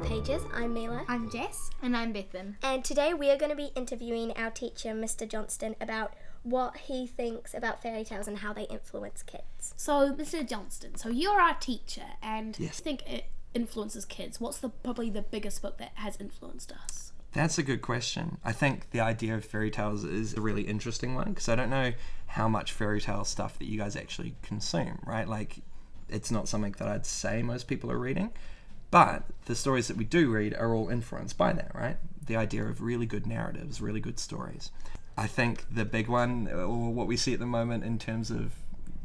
the Pages. I'm Mila. I'm Jess. And I'm Bethan. And today we are going to be interviewing our teacher, Mr. Johnston, about what he thinks about fairy tales and how they influence kids. So, Mr. Johnston, so you're our teacher, and yes, I think it influences kids. What's probably the biggest book that has influenced us? That's a good question. I think the idea of fairy tales is a really interesting one, because I don't know how much fairy tale stuff that you guys actually consume, right? Like, it's not something that I'd say most people are reading, but the stories that we do read are all influenced by that, right? The idea of really good narratives, really good stories. I think the big one, or what we see at the moment in terms of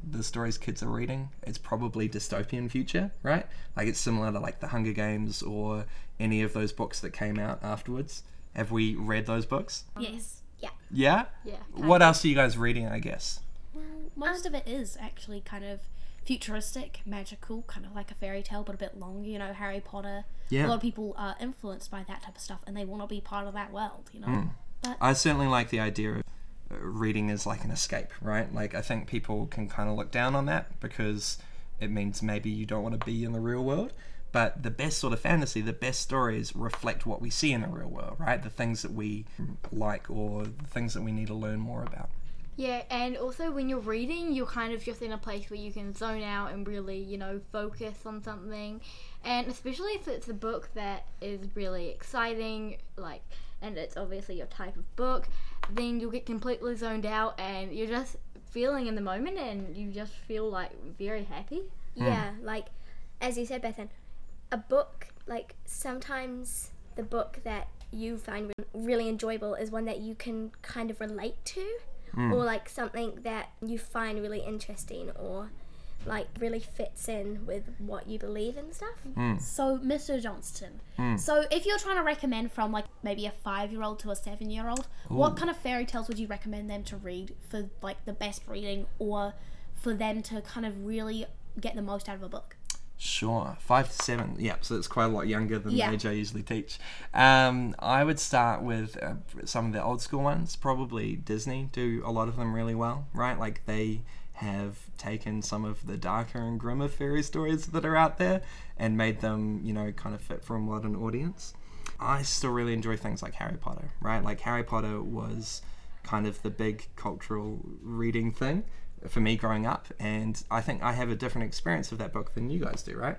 the stories kids are reading, it's probably dystopian future, right? Like, it's similar to like The Hunger Games or any of those books that came out afterwards. Have we read those books? Yes. Yeah. Yeah? Yeah. What else are you guys reading, I guess? Well, most of it is actually kind of futuristic, magical, kind of like a fairy tale, but a bit longer, you know, Harry Potter. Yeah. A lot of people are influenced by that type of stuff, and they want to be part of that world, you know? Mm. But I certainly like the idea of reading as like an escape, right? Like, I think people can kind of look down on that because it means maybe you don't want to be in the real world. But the best sort of fantasy, the best stories reflect what we see in the real world, right? The things that we like or the things that we need to learn more about. Yeah, and also when you're reading, you're kind of just in a place where you can zone out and really, you know, focus on something. And especially if it's a book that is really exciting, like, and it's obviously your type of book, then you'll get completely zoned out and you're just feeling in the moment and you just feel like very happy. Yeah, like as you said, Bethan, a book, like sometimes the book that you find really enjoyable is one that you can kind of relate to, or like something that you find really interesting or like really fits in with what you believe in and stuff. So Mr. Johnston, so if you're trying to recommend from like maybe a 5-year-old to a 7-year-old, what kind of fairy tales would you recommend them to read for like the best reading or for them to kind of really get the most out of a book? Sure, 5 to 7, yeah, so it's quite a lot younger than the age I usually teach. I would start with some of the old school ones, probably Disney do a lot of them really well, right? Like they have taken some of the darker and grimmer fairy stories that are out there and made them, you know, kind of fit for a modern audience. I still really enjoy things like Harry Potter, right? Like Harry Potter was kind of the big cultural reading thing for me growing up, and I think I have a different experience of that book than you guys do, right?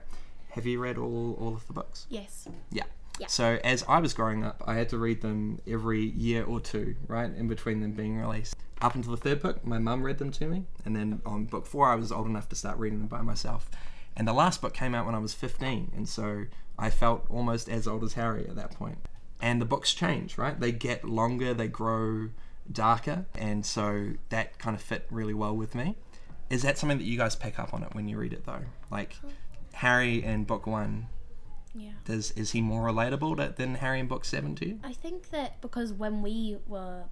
Have you read all of the books? Yes. Yeah. Yeah. So as I was growing up, I had to read them every year or two, right, in between them being released. Up until the third book, my mum read them to me, and then on book 4, I was old enough to start reading them by myself. And the last book came out when I was 15, and so I felt almost as old as Harry at that point. And the books change, right? They get longer, they grow darker, and so that kind of fit really well with me. Is that something that you guys pick up on it when you read it, though? Like, Harry in book 1... Yeah. Is he more relatable than Harry in book 7 to you? I think that because when we were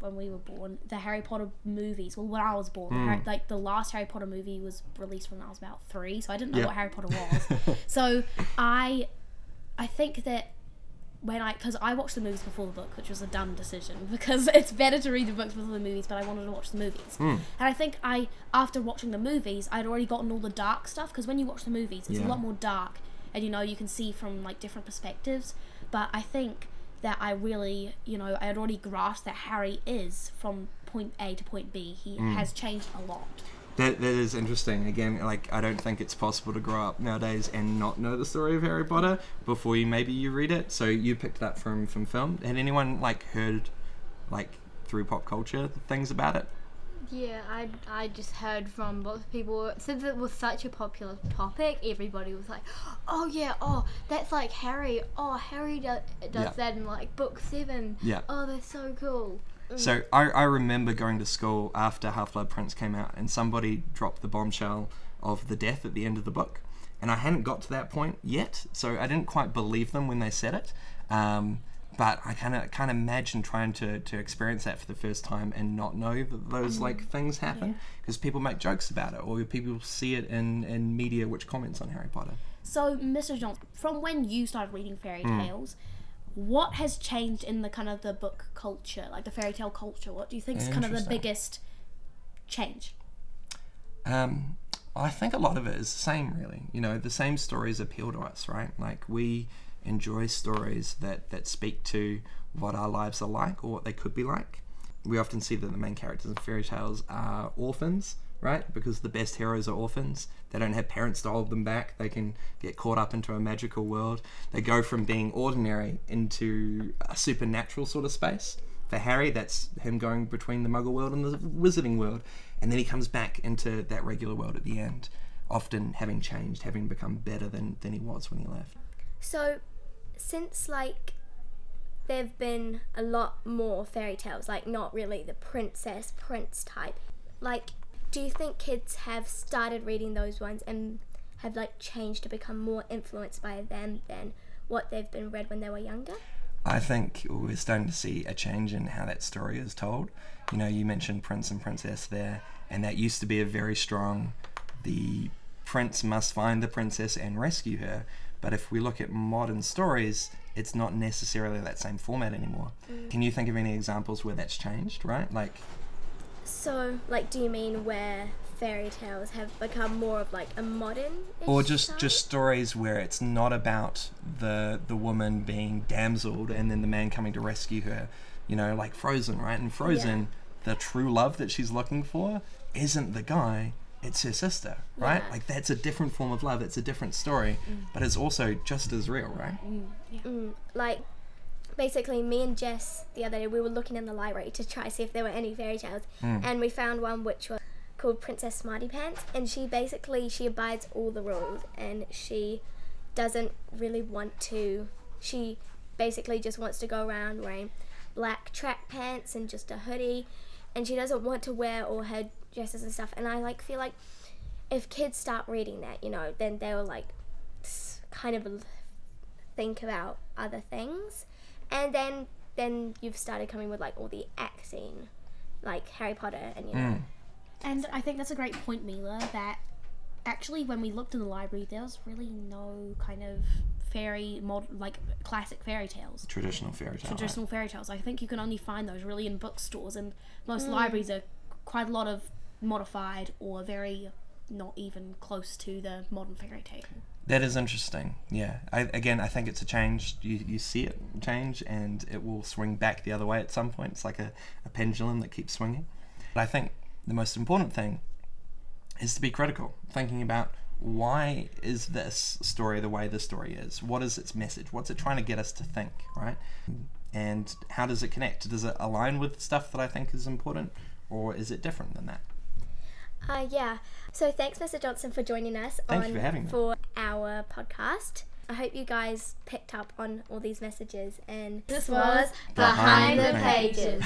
born, the Harry Potter movies, well, when I was born, like the last Harry Potter movie was released when I was about 3, so I didn't know what Harry Potter was. So I think that because I watched the movies before the book, which was a dumb decision because it's better to read the books before the movies, but I wanted to watch the movies. And I think after watching the movies, I'd already gotten all the dark stuff, because when you watch the movies, it's a lot more dark. And, you know, you can see from, like, different perspectives. But I think that I really, you know, I had already grasped that Harry is from point A to point B. He has changed a lot. That is interesting. Again, like, I don't think it's possible to grow up nowadays and not know the story of Harry Potter before you read it. So you picked that from film. Had anyone, like, heard, like, through pop culture things about it? Yeah, I just heard from lots of people. Since it was such a popular topic, everybody was like, oh yeah, oh, that's like Harry. Oh, Harry does that in like book 7. Yeah. Oh, that's so cool. So I remember going to school after Half-Blood Prince came out and somebody dropped the bombshell of the death at the end of the book. And I hadn't got to that point yet, so I didn't quite believe them when they said it. But I can't imagine trying to experience that for the first time and not know that those like things happen, because people make jokes about it or people see it in media which comments on Harry Potter. So Mr. Johnston, from when you started reading fairy tales, what has changed in the kind of the book culture, like the fairy tale culture? What do you think is kind of the biggest change? I think a lot of it is the same, really. You know, the same stories appeal to us, right? Like we enjoy stories that speak to what our lives are like or what they could be like. We often see that the main characters in fairy tales are orphans, right? Because the best heroes are orphans. They don't have parents to hold them back. They can get caught up into a magical world. They go from being ordinary into a supernatural sort of space. For Harry, that's him going between the Muggle world and the wizarding world. And then he comes back into that regular world at the end, often having changed, having become better than he was when he left. So, since, like, there have been a lot more fairy tales, like, not really the princess, prince type, like, do you think kids have started reading those ones and have, like, changed to become more influenced by them than what they've been read when they were younger? I think we're starting to see a change in how that story is told. You know, you mentioned prince and princess there, and that used to be a very strong, the prince must find the princess and rescue her. But if we look at modern stories, it's not necessarily that same format anymore. Mm. Can you think of any examples where that's changed, right? Like, so, like, do you mean where fairy tales have become more of like a modern, or just stories where it's not about the woman being damseled and then the man coming to rescue her? You know, like Frozen, right? And Frozen, the true love that she's looking for isn't the guy, it's her sister, right? Like, that's a different form of love, it's a different story, but it's also just as real, right? Like, basically, me and Jess the other day, we were looking in the library to try see if there were any fairy tales, and we found one which was called Princess Smarty Pants, and she abides all the rules, and she doesn't really want to, she basically just wants to go around wearing black track pants and just a hoodie, and she doesn't want to wear all her dresses and stuff. And I like feel like if kids start reading that, you know, then they'll like kind of think about other things. And then you've started coming with, like, all the acting, like Harry Potter and, you know. And I think that's a great point, Mila, that actually when we looked in the library, there was really no kind of classic fairy tales. Traditional fairy tales. I think you can only find those really in bookstores, and most libraries are quite a lot of modified or very not even close to the modern fairy tale. That is interesting, yeah. I think it's a change. You see it change, and it will swing back the other way at some point. It's like a pendulum that keeps swinging. But I think the most important thing is to be critical, thinking about why is this story the way this story is? What is its message? What's it trying to get us to think, right? And how does it connect? Does it align with stuff that I think is important, or is it different than that? So thanks, Mr. Johnston, for joining us. Thank you for having me. Our podcast. I hope you guys picked up on all these messages, and this was Behind the Pages.